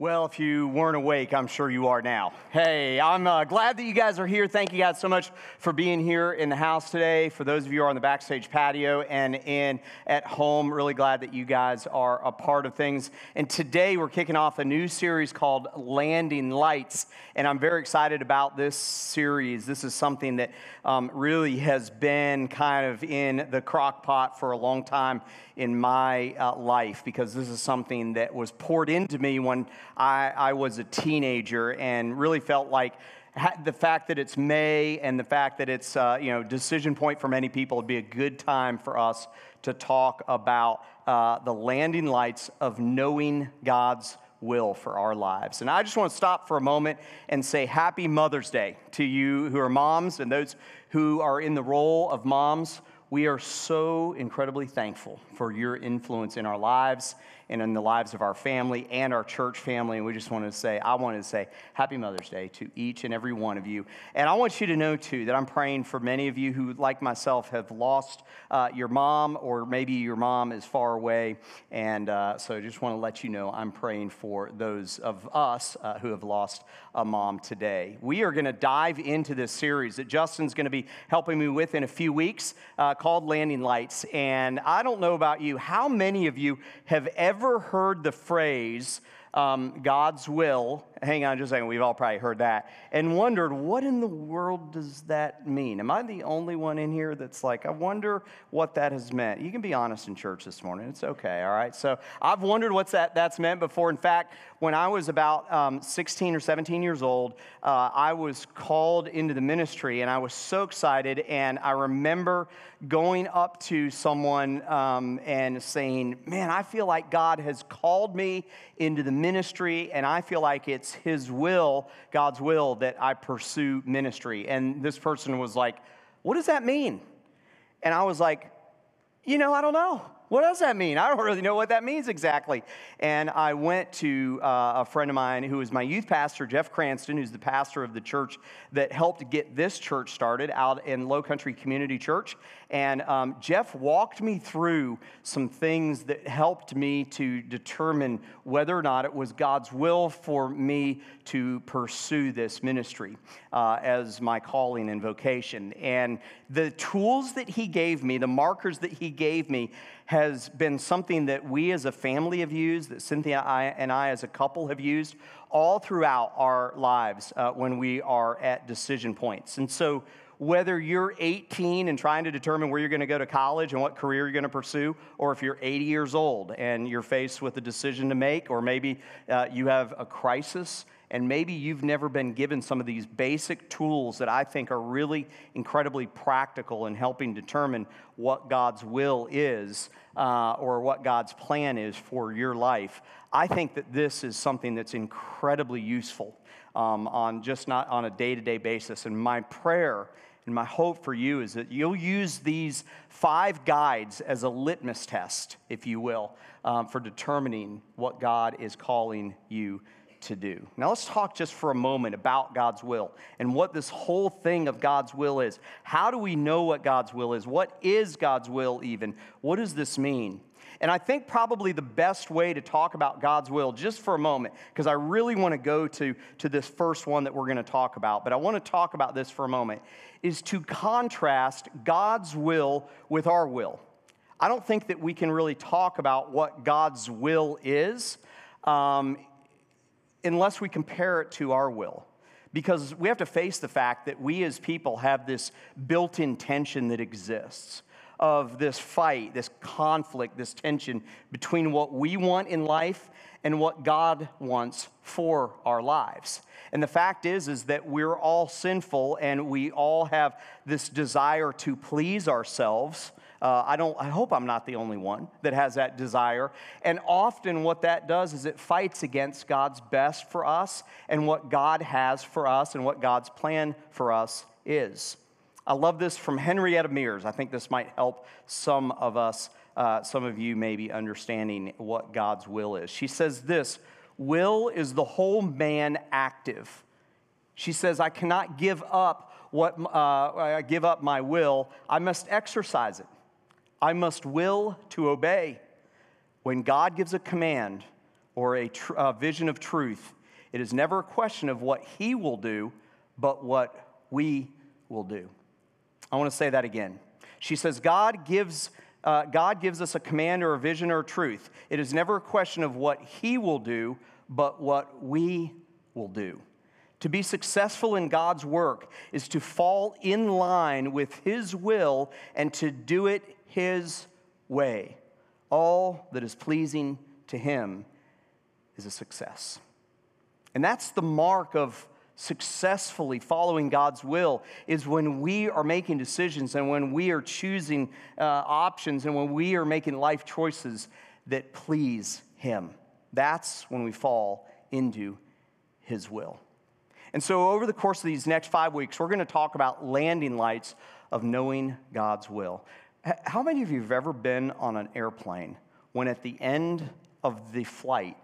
Well, if you weren't awake, I'm sure you are now. Hey, I'm glad that you guys are here. Thank you guys so much for being here in the house today. For those of you who are on the backstage patio and at home, really glad that you guys are a part of things. And today we're kicking off a new series called Landing Lights, and I'm very excited about this series. This is something that really has been kind of in the crock pot for a long time in my life, because this is something that was poured into me when I was a teenager, and really felt like the fact that it's May and the fact that it's decision point for many people would be a good time for us to talk about the landing lights of knowing God's will for our lives. And I just want to stop for a moment and say happy Mother's Day to you who are moms and those who are in the role of moms. We are so incredibly thankful for your influence in our lives and in the lives of our family and our church family. And we just wanted to say, I wanted to say happy Mother's Day to each and every one of you. And I want you to know, too, that I'm praying for many of you who, like myself, have lost your mom, or maybe your mom is far away. And so I just want to let you know I'm praying for those of us who have lost a mom today. We are going to dive into this series that Justin's going to be helping me with in a few weeks called Landing Lights. And I don't know about you, how many of you have ever heard the phrase, God's will? Hang on just a second, we've all probably heard that, and wondered, what in the world does that mean? Am I the only one in here that's like, I wonder what that has meant? You can be honest in church this morning, it's okay, all right? So I've wondered what that's meant before. In fact, when I was about 16 or 17 years old, I was called into the ministry, and I was so excited, and I remember going up to someone and saying, man, I feel like God has called me into the ministry, and I feel like it's His will, God's will, that I pursue ministry. And this person was like, what does that mean? And I was like, I don't know. What does that mean? I don't really know what that means exactly. And I went to a friend of mine who is my youth pastor, Jeff Cranston, who's the pastor of the church that helped get this church started out in Lowcountry Community Church. And Jeff walked me through some things that helped me to determine whether or not it was God's will for me to pursue this ministry as my calling and vocation. And the tools that he gave me, the markers that he gave me, has been something that we as a family have used, that Cynthia and I as a couple have used all throughout our lives when we are at decision points. And so whether you're 18 and trying to determine where you're going to go to college and what career you're going to pursue, or if you're 80 years old and you're faced with a decision to make, or maybe you have a crisis, and maybe you've never been given some of these basic tools that I think are really incredibly practical in helping determine what God's will is or what God's plan is for your life. I think that this is something that's incredibly useful on just not on a day-to-day basis. And my prayer and my hope for you is that you'll use these 5 guides as a litmus test, if you will, for determining what God is calling you to do. Now let's talk just for a moment about God's will and what this whole thing of God's will is. How do we know what God's will is? What is God's will even? What does this mean? And I think probably the best way to talk about God's will just for a moment, because I really want to go to this first one that we're going to talk about, but I want to talk about this for a moment, is to contrast God's will with our will. I don't think that we can really talk about what God's will is unless we compare it to our will, because we have to face the fact that we as people have this built-in tension that exists, of this fight, this conflict, this tension between what we want in life and what God wants for our lives. And the fact is that we're all sinful and we all have this desire to please ourselves. I hope I'm not the only one that has that desire. And often what that does is it fights against God's best for us and what God has for us and what God's plan for us is. I love this from Henrietta Mears. I think this might help some of us, some of you maybe understanding what God's will is. She says this, will is the whole man active. She says, I cannot give up my will. I must exercise it. I must will to obey. When God gives a command or a vision of truth. It is never a question of what he will do, but what we will do. I want to say that again. She says, God gives us a command or a vision or a truth. It is never a question of what he will do, but what we will do. To be successful in God's work is to fall in line with his will and to do it his way. All that is pleasing to him is a success. And that's the mark of successfully following God's will, is when we are making decisions and when we are choosing options and when we are making life choices that please him. That's when we fall into his will. And so over the course of these next 5 weeks, we're going to talk about landing lights of knowing God's will. How many of you have ever been on an airplane when at the end of the flight,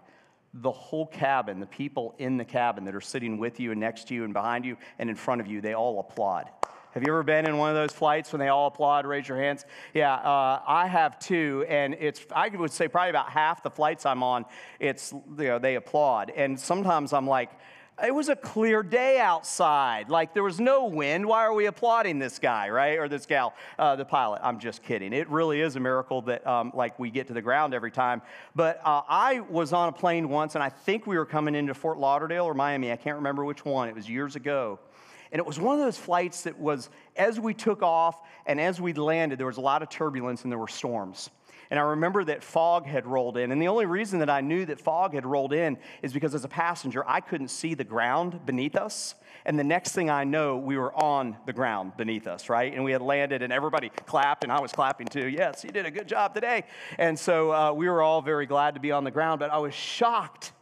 the whole cabin, the people in the cabin that are sitting with you and next to you and behind you and in front of you, they all applaud? Have you ever been in one of those flights when they all applaud? Raise your hands. Yeah, I have too, and I would say probably about half the flights I'm on, they applaud. And sometimes I'm like, it was a clear day outside. Like, there was no wind. Why are we applauding this guy, right? Or this gal, the pilot. I'm just kidding. It really is a miracle that, we get to the ground every time. But I was on a plane once, and I think we were coming into Fort Lauderdale or Miami. I can't remember which one. It was years ago. And it was one of those flights that was, as we took off and as we landed, there was a lot of turbulence and there were storms. And I remember that fog had rolled in. And the only reason that I knew that fog had rolled in is because as a passenger, I couldn't see the ground beneath us. And the next thing I know, we were on the ground beneath us, right? And we had landed, and everybody clapped, and I was clapping too. Yes, you did a good job today. And so we were all very glad to be on the ground. But I was shocked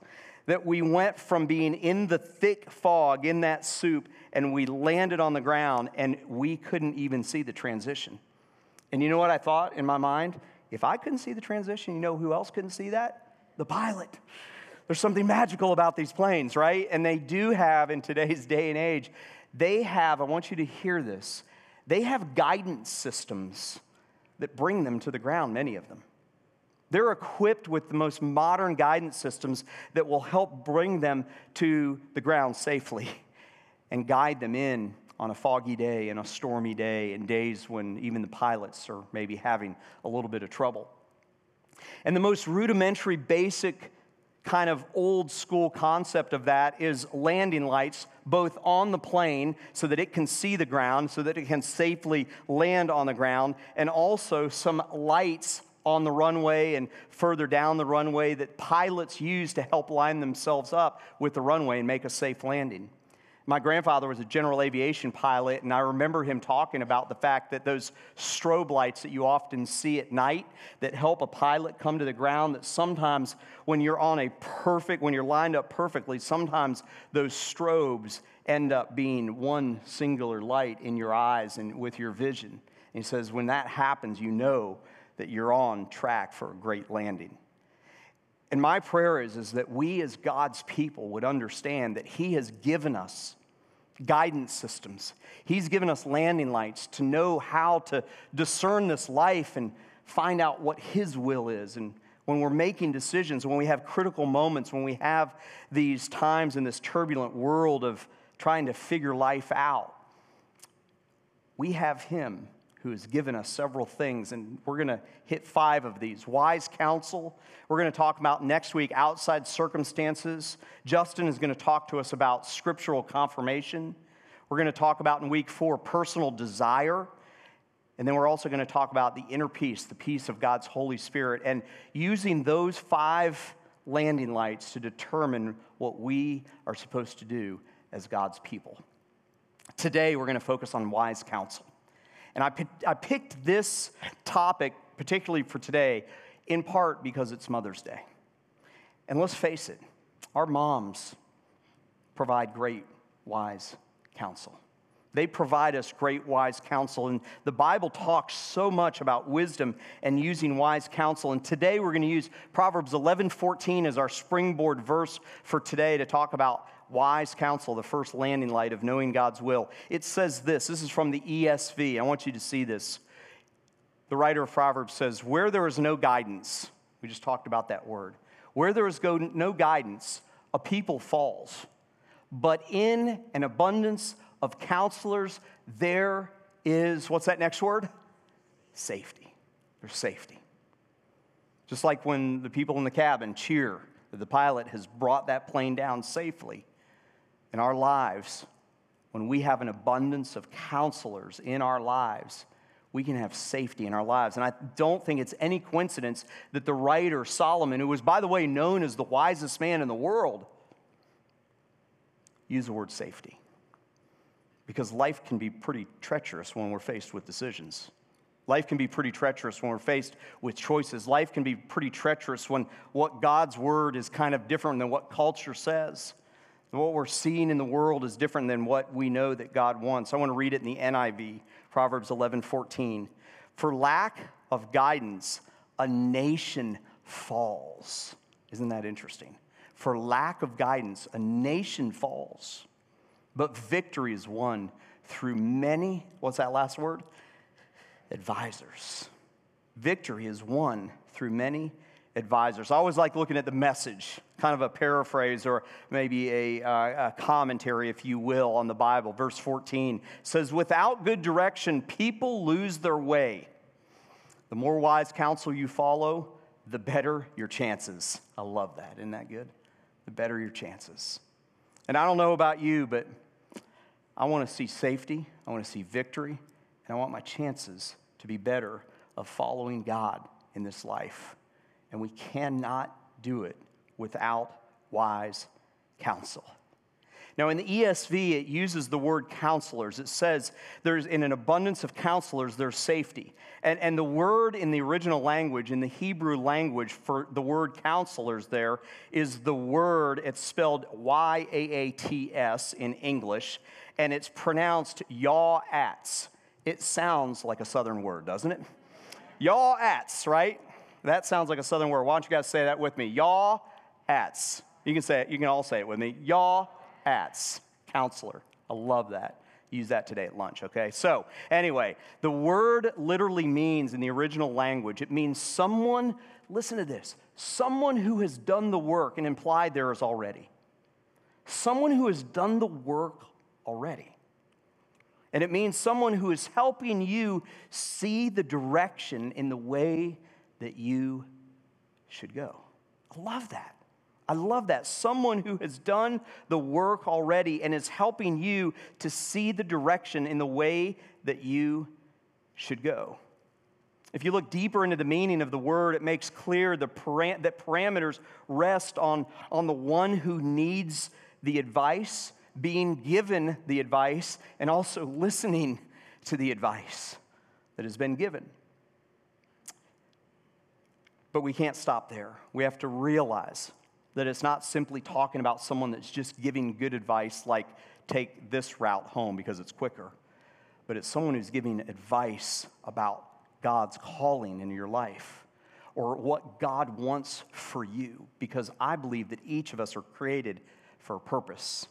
that we went from being in the thick fog, in that soup, and we landed on the ground, and we couldn't even see the transition. And you know what I thought in my mind? If I couldn't see the transition, you know who else couldn't see that? The pilot. There's something magical about these planes, right? And they do have, in today's day and age, I want you to hear this, they have guidance systems that bring them to the ground, many of them. They're equipped with the most modern guidance systems that will help bring them to the ground safely and guide them in on a foggy day and a stormy day and days when even the pilots are maybe having a little bit of trouble. And the most rudimentary, basic, kind of old school concept of that is landing lights, both on the plane so that it can see the ground, so that it can safely land on the ground, and also some lights on the runway and further down the runway that pilots use to help line themselves up with the runway and make a safe landing. My grandfather was a general aviation pilot, and I remember him talking about the fact that those strobe lights that you often see at night that help a pilot come to the ground, that sometimes when you're lined up perfectly, sometimes those strobes end up being one singular light in your eyes and with your vision. And he says, when that happens, you know that you're on track for a great landing. And my prayer is that we as God's people would understand that he has given us guidance systems. He's given us landing lights to know how to discern this life and find out what his will is. And when we're making decisions, when we have critical moments, when we have these times in this turbulent world of trying to figure life out, we have him who has given us several things, and we're going to hit 5 of these. Wise counsel, we're going to talk about next week, outside circumstances. Justin is going to talk to us about scriptural confirmation. We're going to talk about in week 4, personal desire. And then we're also going to talk about the inner peace, the peace of God's Holy Spirit, and using those 5 landing lights to determine what we are supposed to do as God's people. Today, we're going to focus on wise counsel. And I picked this topic, particularly for today, in part because it's Mother's Day. And let's face it, our moms provide great, wise counsel. They provide us great, wise counsel. And the Bible talks so much about wisdom and using wise counsel. And today we're going to use Proverbs 11:14 as our springboard verse for today to talk about wise counsel, the first landing light of knowing God's will. It says this. This is from the ESV. I want you to see this. The writer of Proverbs says, where there is no guidance, we just talked about that word. Where there is no guidance, a people falls. But in an abundance of counselors, there is, what's that next word? Safety. There's safety. Just like when the people in the cabin cheer that the pilot has brought that plane down safely, in our lives, when we have an abundance of counselors in our lives, we can have safety in our lives. And I don't think it's any coincidence that the writer Solomon, who was, by the way, known as the wisest man in the world, used the word safety. Because life can be pretty treacherous when we're faced with decisions. Life can be pretty treacherous when we're faced with choices. Life can be pretty treacherous when what God's word is kind of different than what culture says. What we're seeing in the world is different than what we know that God wants. I want to read it in the NIV, Proverbs 11:14. For lack of guidance, a nation falls. Isn't that interesting? For lack of guidance, a nation falls. But victory is won through many, what's that last word? Advisors. Victory is won through many advisors. I always like looking at the Message, kind of a paraphrase or maybe a commentary, if you will, on the Bible. Verse 14 says, without good direction, people lose their way. The more wise counsel you follow, the better your chances. I love that. Isn't that good? The better your chances. And I don't know about you, but I want to see safety. I want to see victory. And I want my chances to be better of following God in this life. And we cannot do it without wise counsel. Now, in the ESV, it uses the word counselors. It says there's, in an abundance of counselors, there's safety. And the word in the original language, in the Hebrew language, for the word counselors there is the word, it's spelled Y-A-A-T-S in English, and it's pronounced yaw-ats. It sounds like a Southern word, doesn't it? Yaw-ats, right? That sounds like a Southern word. Why don't you guys say that with me? Yaw-ats. You can say it. You can all say it with me. Yaw-ats. Counselor. I love that. Use that today at lunch, okay? So, anyway, the word literally means, in the original language, it means someone, listen to this, someone who has done the work, and implied there is already. Someone who has done the work already. And it means someone who is helping you see the direction in the way that you should go. I love that. I love that. Someone who has done the work already and is helping you to see the direction in the way that you should go. If you look deeper into the meaning of the word, it makes clear that parameters rest on the one who needs the advice, being given the advice, and also listening to the advice that has been given. But we can't stop there. We have to realize that it's not simply talking about someone that's just giving good advice, like take this route home because it's quicker, but it's someone who's giving advice about God's calling in your life, or what God wants for you, because I believe that each of us are created for a purpose.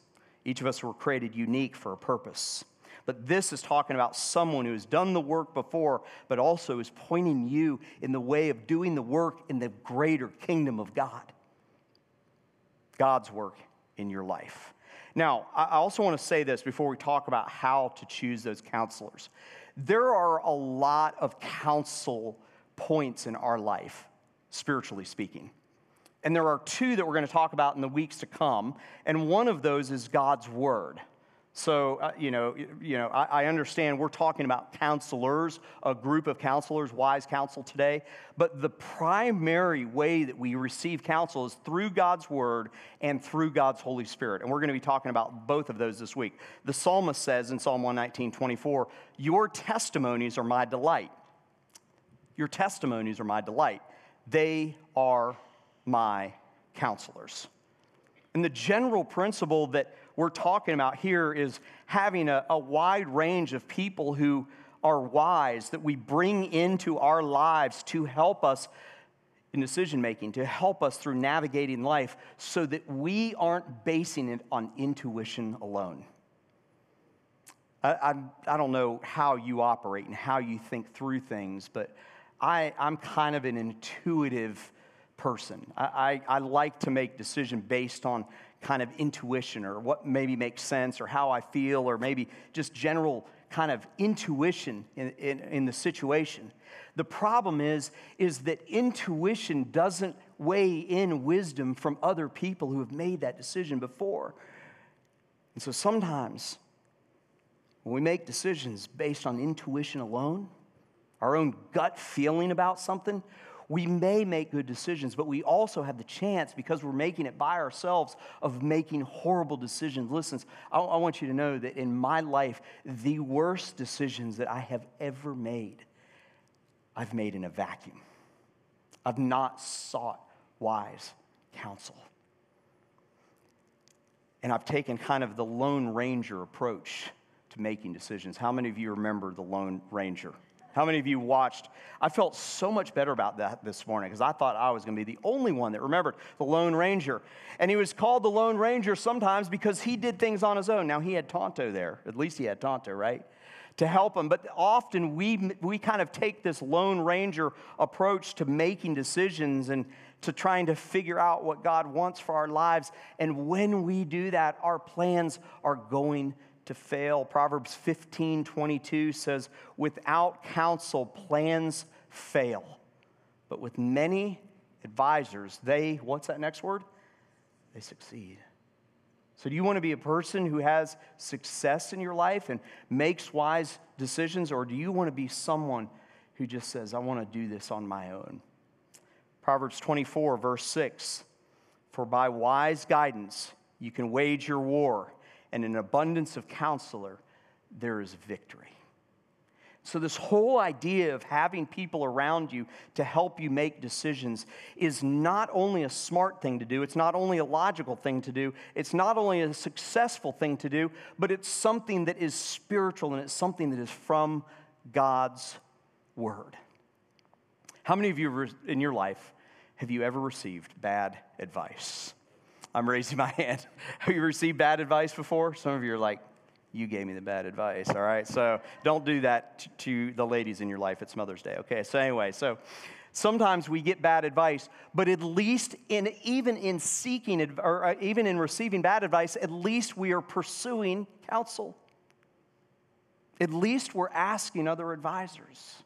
Each of us were created unique for a purpose. But this is talking about someone who has done the work before, but also is pointing you in the way of doing the work in the greater kingdom of God. God's work in your life. Now, I also want to say this before we talk about how to choose those counselors. There are a lot of counsel points in our life, spiritually speaking. And there are two that we're going to talk about in the weeks to come, and one of those is God's word. So, I understand we're talking about counselors, a group of counselors, wise counsel today, but the primary way that we receive counsel is through God's word and through God's Holy Spirit, and we're going to be talking about both of those this week. The psalmist says in Psalm 119:24, your testimonies are my delight. Your testimonies are my delight. They are my counselors. And the general principle that we're talking about here is having a wide range of people who are wise that we bring into our lives to help us in decision-making, to help us through navigating life, so that we aren't basing it on intuition alone. I don't know how you operate and how you think through things, but I'm kind of an intuitive person. I like to make decisions based on kind of intuition or what maybe makes sense or how I feel or maybe just general kind of intuition in the situation. The problem is that intuition doesn't weigh in wisdom from other people who have made that decision before. And so sometimes when we make decisions based on intuition alone, our own gut feeling about something, we may make good decisions, but we also have the chance, because we're making it by ourselves, of making horrible decisions. Listen, I want you to know that in my life, the worst decisions that I have ever made, I've made in a vacuum. I've not sought wise counsel. And I've taken kind of the Lone Ranger approach to making decisions. How many of you remember the Lone Ranger? How many of you watched? I felt so much better about that this morning because I thought I was going to be the only one that remembered the Lone Ranger. And he was called the Lone Ranger sometimes because he did things on his own. Now, he had Tonto there. At least he had Tonto, right, to help him. But often we kind of take this Lone Ranger approach to making decisions and to trying to figure out what God wants for our lives. And when we do that, our plans are going to fail. Proverbs 15:22 says, without counsel, plans fail. But with many advisors, they, what's that next word? They succeed. So do you want to be a person who has success in your life and makes wise decisions, or do you want to be someone who just says, I want to do this on my own? Proverbs 24, verse 6, for by wise guidance you can wage your war, and an abundance of counselor, there is victory. So this whole idea of having people around you to help you make decisions is not only a smart thing to do, it's not only a logical thing to do, it's not only a successful thing to do, but it's something that is spiritual and it's something that is from God's word. How many of you in your life have you ever received bad advice? I'm raising my hand. Have you received bad advice before? Some of you are like, you gave me the bad advice, all right? So don't do that to the ladies in your life. It's Mother's Day, okay? So anyway, so sometimes we get bad advice, but at least even in seeking or even in receiving bad advice, at least we are pursuing counsel. At least we're asking other advisors.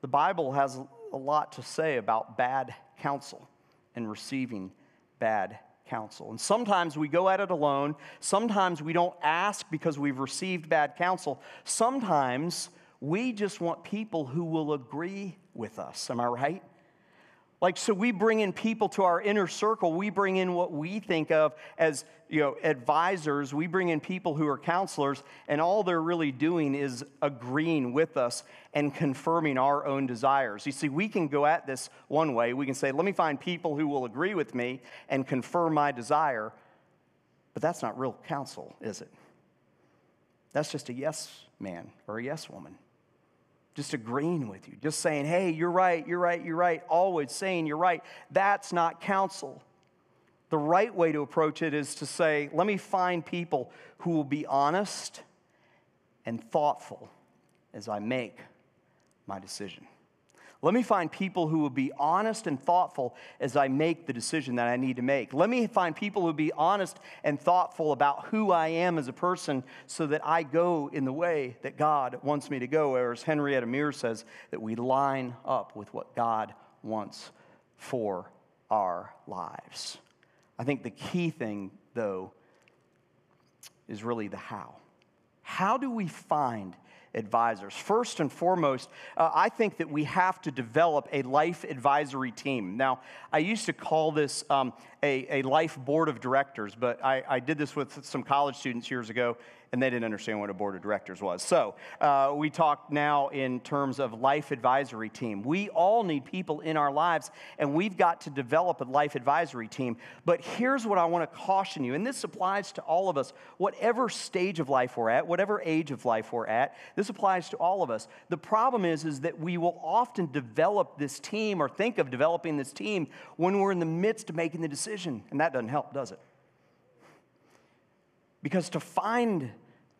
The Bible has a lot to say about bad counsel and receiving bad counsel. And sometimes we go at it alone. Sometimes we don't ask because we've received bad counsel. Sometimes we just want people who will agree with us. Am I right? Like, so we bring in people to our inner circle. We bring in what we think of as, advisors. We bring in people who are counselors, and all they're really doing is agreeing with us and confirming our own desires. You see, we can go at this one way. We can say, let me find people who will agree with me and confirm my desire. But that's not real counsel, is it? That's just a yes man or a yes woman. Just agreeing with you, just saying, hey, you're right, you're right, you're right, always saying you're right. That's not counsel. The right way to approach it is to say, let me find people who will be honest and thoughtful as I make my decision. Let me find people who will be honest and thoughtful as I make the decision that I need to make. Let me find people who will be honest and thoughtful about who I am as a person so that I go in the way that God wants me to go, or as Henrietta Mears says, that we line up with what God wants for our lives. I think the key thing, though, is really the how. How do we find advisors? First and foremost, I think that we have to develop a life advisory team. Now, I used to call this a life board of directors, but I did this with some college students years ago, and they didn't understand what a board of directors was. So we talk now in terms of life advisory team. We all need people in our lives, and we've got to develop a life advisory team. But here's what I want to caution you, and this applies to all of us. Whatever stage of life we're at, whatever age of life we're at, this applies to all of us. The problem is that we will often develop this team or think of developing this team when we're in the midst of making the decision, and that doesn't help, does it? Because to find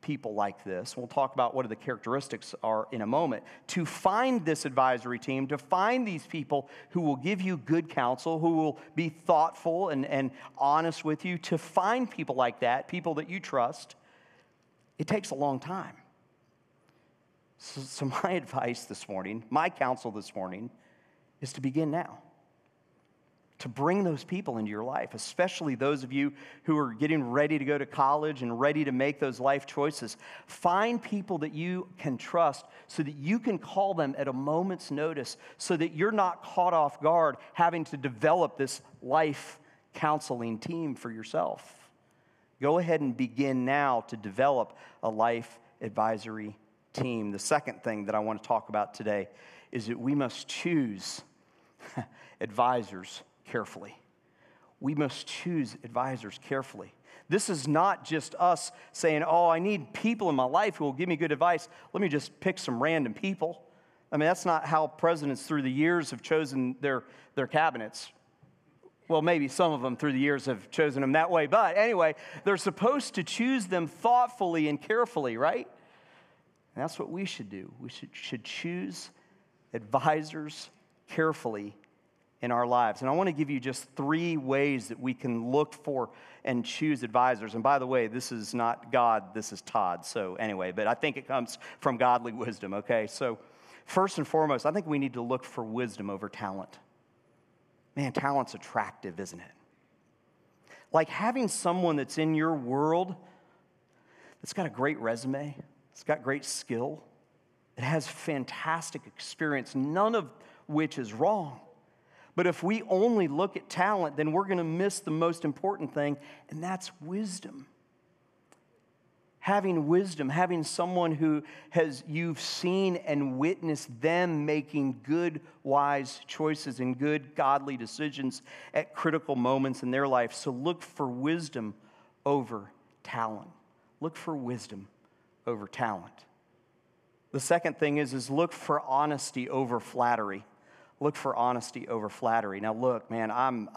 people like this. We'll talk about what the characteristics are in a moment. To find this advisory team, to find these people who will give you good counsel, who will be thoughtful and honest with you, to find people like that, people that you trust, it takes a long time. So my advice this morning, my counsel this morning, is to begin now. To bring those people into your life, especially those of you who are getting ready to go to college and ready to make those life choices. Find people that you can trust so that you can call them at a moment's notice so that you're not caught off guard having to develop this life counseling team for yourself. Go ahead and begin now to develop a life advisory team. The second thing that I want to talk about today is that we must choose advisors carefully. We must choose advisors carefully. This is not just us saying, oh, I need people in my life who will give me good advice. Let me just pick some random people. I mean, that's not how presidents through the years have chosen their cabinets. Well, maybe some of them through the years have chosen them that way. But anyway, they're supposed to choose them thoughtfully and carefully, right? And that's what we should do. We should choose advisors carefully in our lives. And I want to give you just three ways that we can look for and choose advisors. And by the way, this is not God, this is Todd. So anyway, but I think it comes from godly wisdom, okay? So first and foremost, I think we need to look for wisdom over talent. Man, talent's attractive, isn't it? Like having someone that's in your world that's got a great resume, it's got great skill, it has fantastic experience, none of which is wrong. But if we only look at talent, then we're going to miss the most important thing, and that's wisdom. Having wisdom, having someone who has you've seen and witnessed them making good, wise choices and good, godly decisions at critical moments in their life. So look for wisdom over talent. Look for wisdom over talent. The second thing is look for honesty over flattery. Look for honesty over flattery. Now, look, man, I'm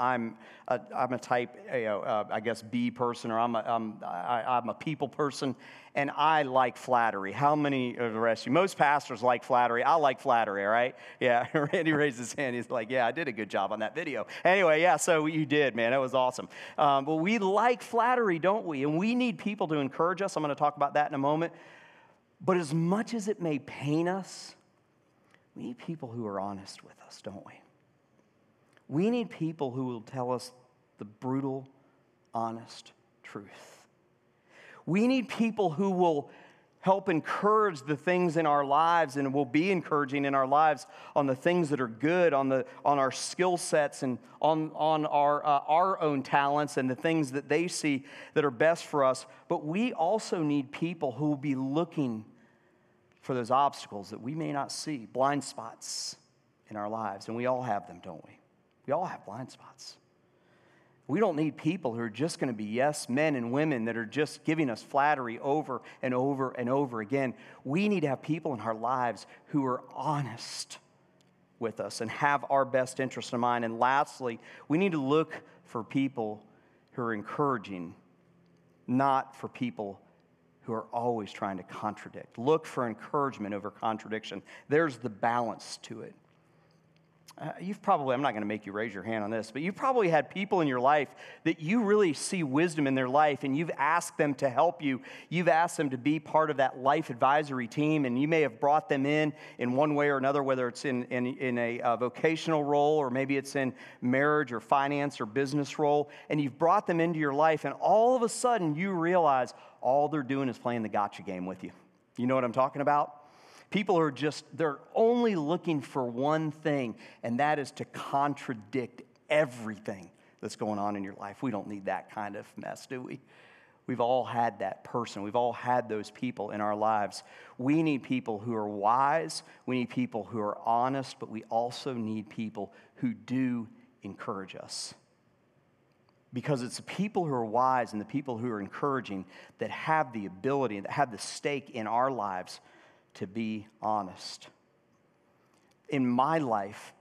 a type, I guess, B person, or I'm a people person, and I like flattery. How many of the rest of you? Most pastors like flattery. I like flattery, all right? Yeah, Randy raised his hand. He's like, yeah, I did a good job on that video. Anyway, yeah, so you did, man. That was awesome. But we like flattery, don't we? And we need people to encourage us. I'm going to talk about that in a moment. But as much as it may pain us, we need people who are honest with us, don't we? We need people who will tell us the brutal, honest truth. We need people who will help encourage the things in our lives and will be encouraging in our lives on the things that are good, on our skill sets and on our own talents and the things that they see that are best for us. But we also need people who will be looking for those obstacles that we may not see, blind spots in our lives. And we all have them, don't we? We all have blind spots. We don't need people who are just going to be yes men and women that are just giving us flattery over and over and over again. We need to have people in our lives who are honest with us and have our best interest in mind. And lastly, we need to look for people who are encouraging, not for people who are always trying to contradict. Look for encouragement over contradiction. There's the balance to it. You've probably, I'm not going to make you raise your hand on this, but you've probably had people in your life that you really see wisdom in their life, and you've asked them to help you. You've asked them to be part of that life advisory team, and you may have brought them in one way or another, whether it's in a vocational role, or maybe it's in marriage or finance or business role, and you've brought them into your life, and all of a sudden you realize all they're doing is playing the gotcha game with you. You know what I'm talking about? People are just, they're only looking for one thing, and that is to contradict everything that's going on in your life. We don't need that kind of mess, do we? We've all had that person. We've all had those people in our lives. We need people who are wise. We need people who are honest, but we also need people who do encourage us. Because it's the people who are wise and the people who are encouraging that have the ability, that have the stake in our lives to be honest. In my life,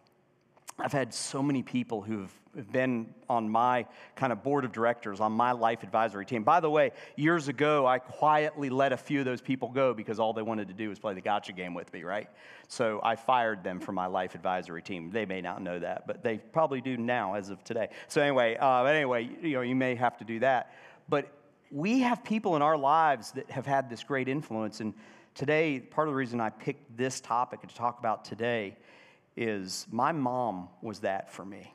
I've had so many people who've been on my kind of board of directors, on my life advisory team. By the way, years ago, I quietly let a few of those people go because all they wanted to do was play the gotcha game with me, right? So I fired them from my life advisory team. They may not know that, but they probably do now as of today. So anyway, you may have to do that. But we have people in our lives that have had this great influence. And today, part of the reason I picked this topic to talk about today is my mom was that for me.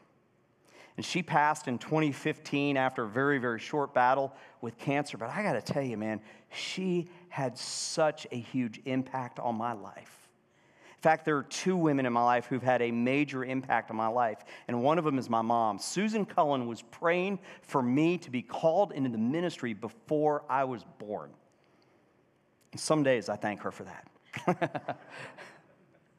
And she passed in 2015 after a very, very short battle with cancer. But I got to tell you, man, she had such a huge impact on my life. In fact, there are two women in my life who've had a major impact on my life, and one of them is my mom. Susan Cullen was praying for me to be called into the ministry before I was born. And some days I thank her for that.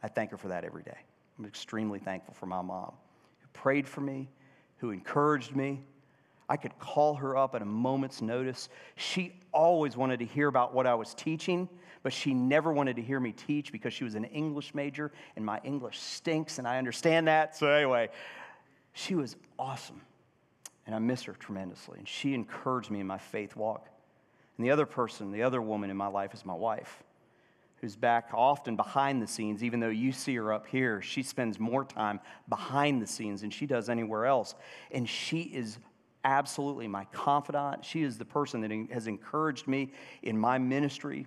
I thank her for that every day. I'm extremely thankful for my mom, who prayed for me, who encouraged me. I could call her up at a moment's notice. She always wanted to hear about what I was teaching, but she never wanted to hear me teach because she was an English major, and my English stinks, and I understand that. So anyway, she was awesome, and I miss her tremendously, and she encouraged me in my faith walk. And the other person, the other woman in my life is my wife, who's back often behind the scenes. Even though you see her up here, she spends more time behind the scenes than she does anywhere else. And she is absolutely my confidant. She is the person that has encouraged me in my ministry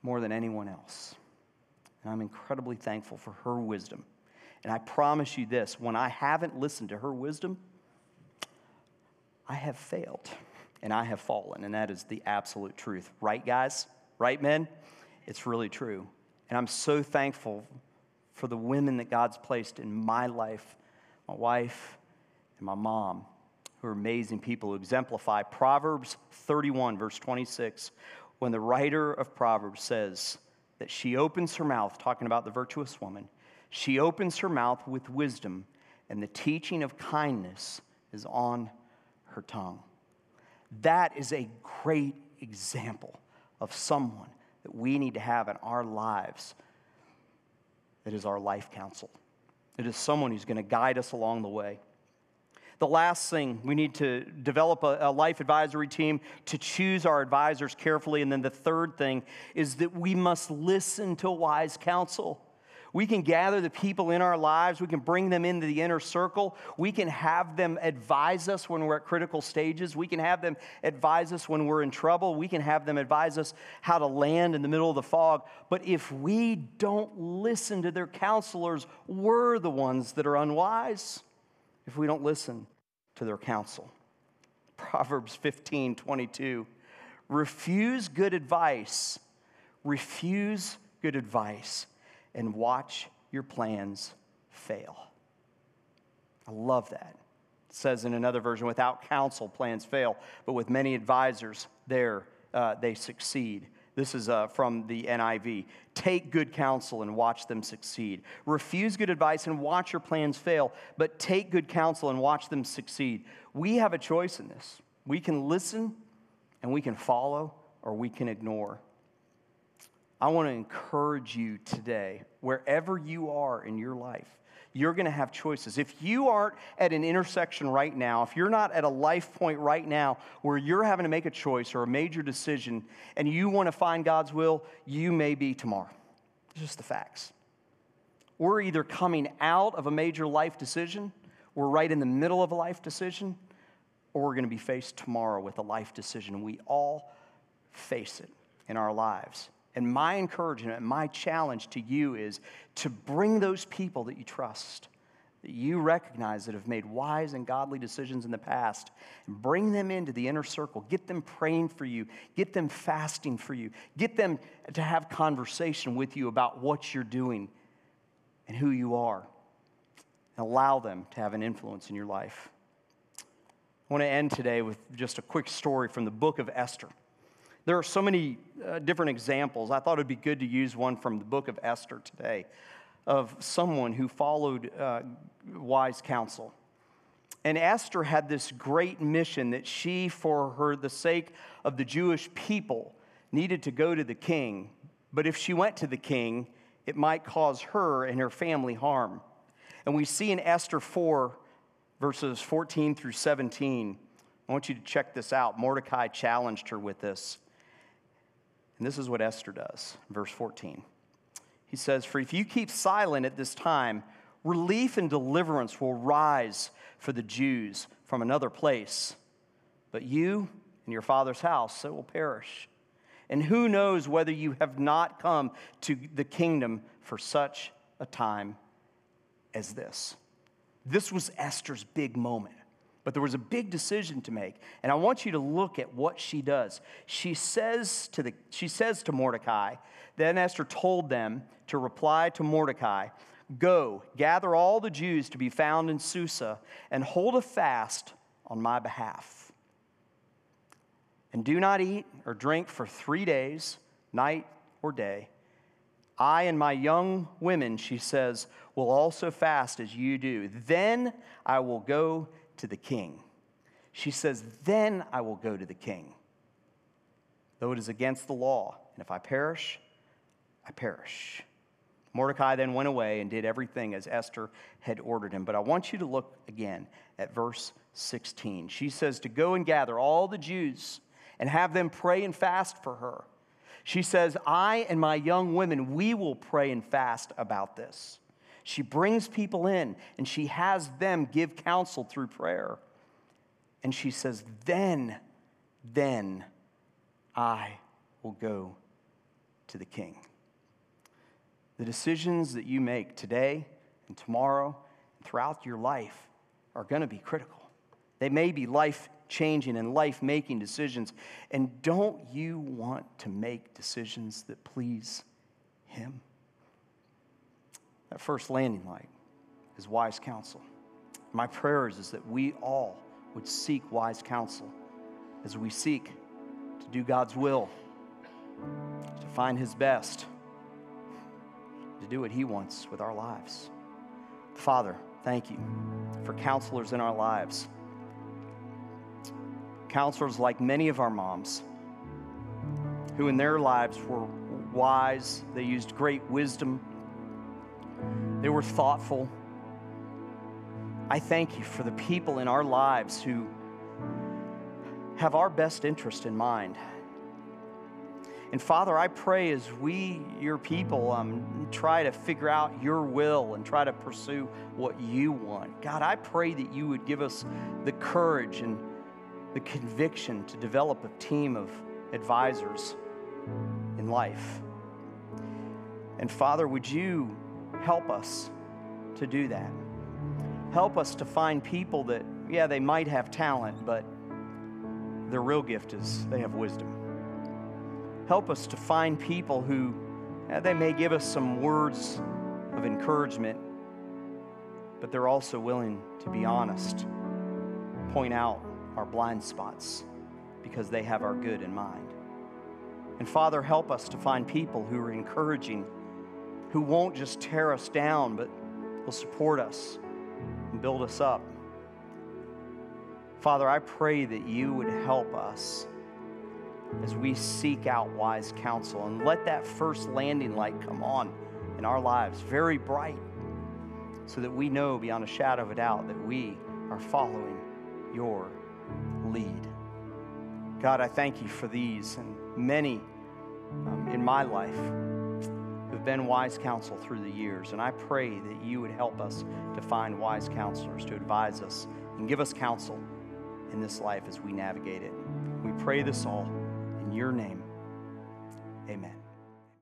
more than anyone else. And I'm incredibly thankful for her wisdom. And I promise you this, when I haven't listened to her wisdom, I have failed and I have fallen. And that is the absolute truth. Right, guys? Right, men? It's really true. And I'm so thankful for the women that God's placed in my life, my wife and my mom, who are amazing people who exemplify Proverbs 31, verse 26, when the writer of Proverbs says that she opens her mouth, talking about the virtuous woman, she opens her mouth with wisdom, and the teaching of kindness is on her tongue. That is a great example of someone that we need to have in our lives that is our life counsel. It is someone who's going to guide us along the way. The last thing, we need to develop a life advisory team, to choose our advisors carefully. And then the third thing is that we must listen to wise counsel. We can gather the people in our lives. We can bring them into the inner circle. We can have them advise us when we're at critical stages. We can have them advise us when we're in trouble. We can have them advise us how to land in the middle of the fog. But if we don't listen to their counselors, we're the ones that are unwise if we don't listen to their counsel. Proverbs 15:22, refuse good advice. Refuse good advice and watch your plans fail. I love that. It says in another version, without counsel, plans fail, but with many advisors, they succeed. This is from the NIV. Take good counsel and watch them succeed. Refuse good advice and watch your plans fail, but take good counsel and watch them succeed. We have a choice in this. We can listen and we can follow, or we can ignore. I want to encourage you today, wherever you are in your life, you're going to have choices. If you aren't at an intersection right now, if you're not at a life point right now where you're having to make a choice or a major decision and you want to find God's will, you may be tomorrow. It's just the facts. We're either coming out of a major life decision, we're right in the middle of a life decision, or we're going to be faced tomorrow with a life decision. We all face it in our lives. And my encouragement, my challenge to you is to bring those people that you trust, that you recognize that have made wise and godly decisions in the past, and bring them into the inner circle. Get them praying for you. Get them fasting for you. Get them to have conversation with you about what you're doing and who you are. And allow them to have an influence in your life. I want to end today with just a quick story from the book of Esther. There are so many different examples. I thought it would be good to use one from the book of Esther today of someone who followed wise counsel. And Esther had this great mission that she, the sake of the Jewish people, needed to go to the king. But if she went to the king, it might cause her and her family harm. And we see in Esther 4, verses 14 through 17, I want you to check this out. Mordecai challenged her with this. And this is what Esther does, verse 14. He says, "For if you keep silent at this time, relief and deliverance will rise for the Jews from another place. But you and your father's house, it will perish. And who knows whether you have not come to the kingdom for such a time as this." This was Esther's big moment. But there was a big decision to make. And I want you to look at what she does. She says to Mordecai, "Then Esther told them to reply to Mordecai, 'Go, gather all the Jews to be found in Susa and hold a fast on my behalf. And do not eat or drink for 3 days, night or day. I and my young women,' she says, 'will also fast as you do. Then I will go to the king.'" She says, "Then I will go to the king, though it is against the law. And if I perish, I perish." Mordecai then went away and did everything as Esther had ordered him. But I want you to look again at verse 16. She says to go and gather all the Jews and have them pray and fast for her. She says, "I and my young women, we will pray and fast about this." She brings people in, and she has them give counsel through prayer. And she says, then I will go to the king. The decisions that you make today and tomorrow and throughout your life are going to be critical. They may be life-changing and life-making decisions. And don't you want to make decisions that please him? That first landing light is wise counsel. My prayer is that we all would seek wise counsel as we seek to do God's will, to find his best, to do what he wants with our lives. Father, thank you for counselors in our lives. Counselors like many of our moms who in their lives were wise. They used great wisdom. They were thoughtful. I thank you for the people in our lives who have our best interest in mind. And Father, I pray as we, your people, try to figure out your will and try to pursue what you want. God, I pray that you would give us the courage and the conviction to develop a team of advisors in life. And Father, would you help us to do that. Help us to find people that, yeah, they might have talent, but their real gift is they have wisdom. Help us to find people who, yeah, they may give us some words of encouragement, but they're also willing to be honest, point out our blind spots because they have our good in mind. And Father, help us to find people who are encouraging, who won't just tear us down, but will support us and build us up. Father, I pray that you would help us as we seek out wise counsel, and let that first landing light come on in our lives very bright, so that we know beyond a shadow of a doubt that we are following your lead. God, I thank you for these and many in my life who've been wise counsel through the years. And I pray that you would help us to find wise counselors to advise us and give us counsel in this life as we navigate it. We pray this all in your name. Amen.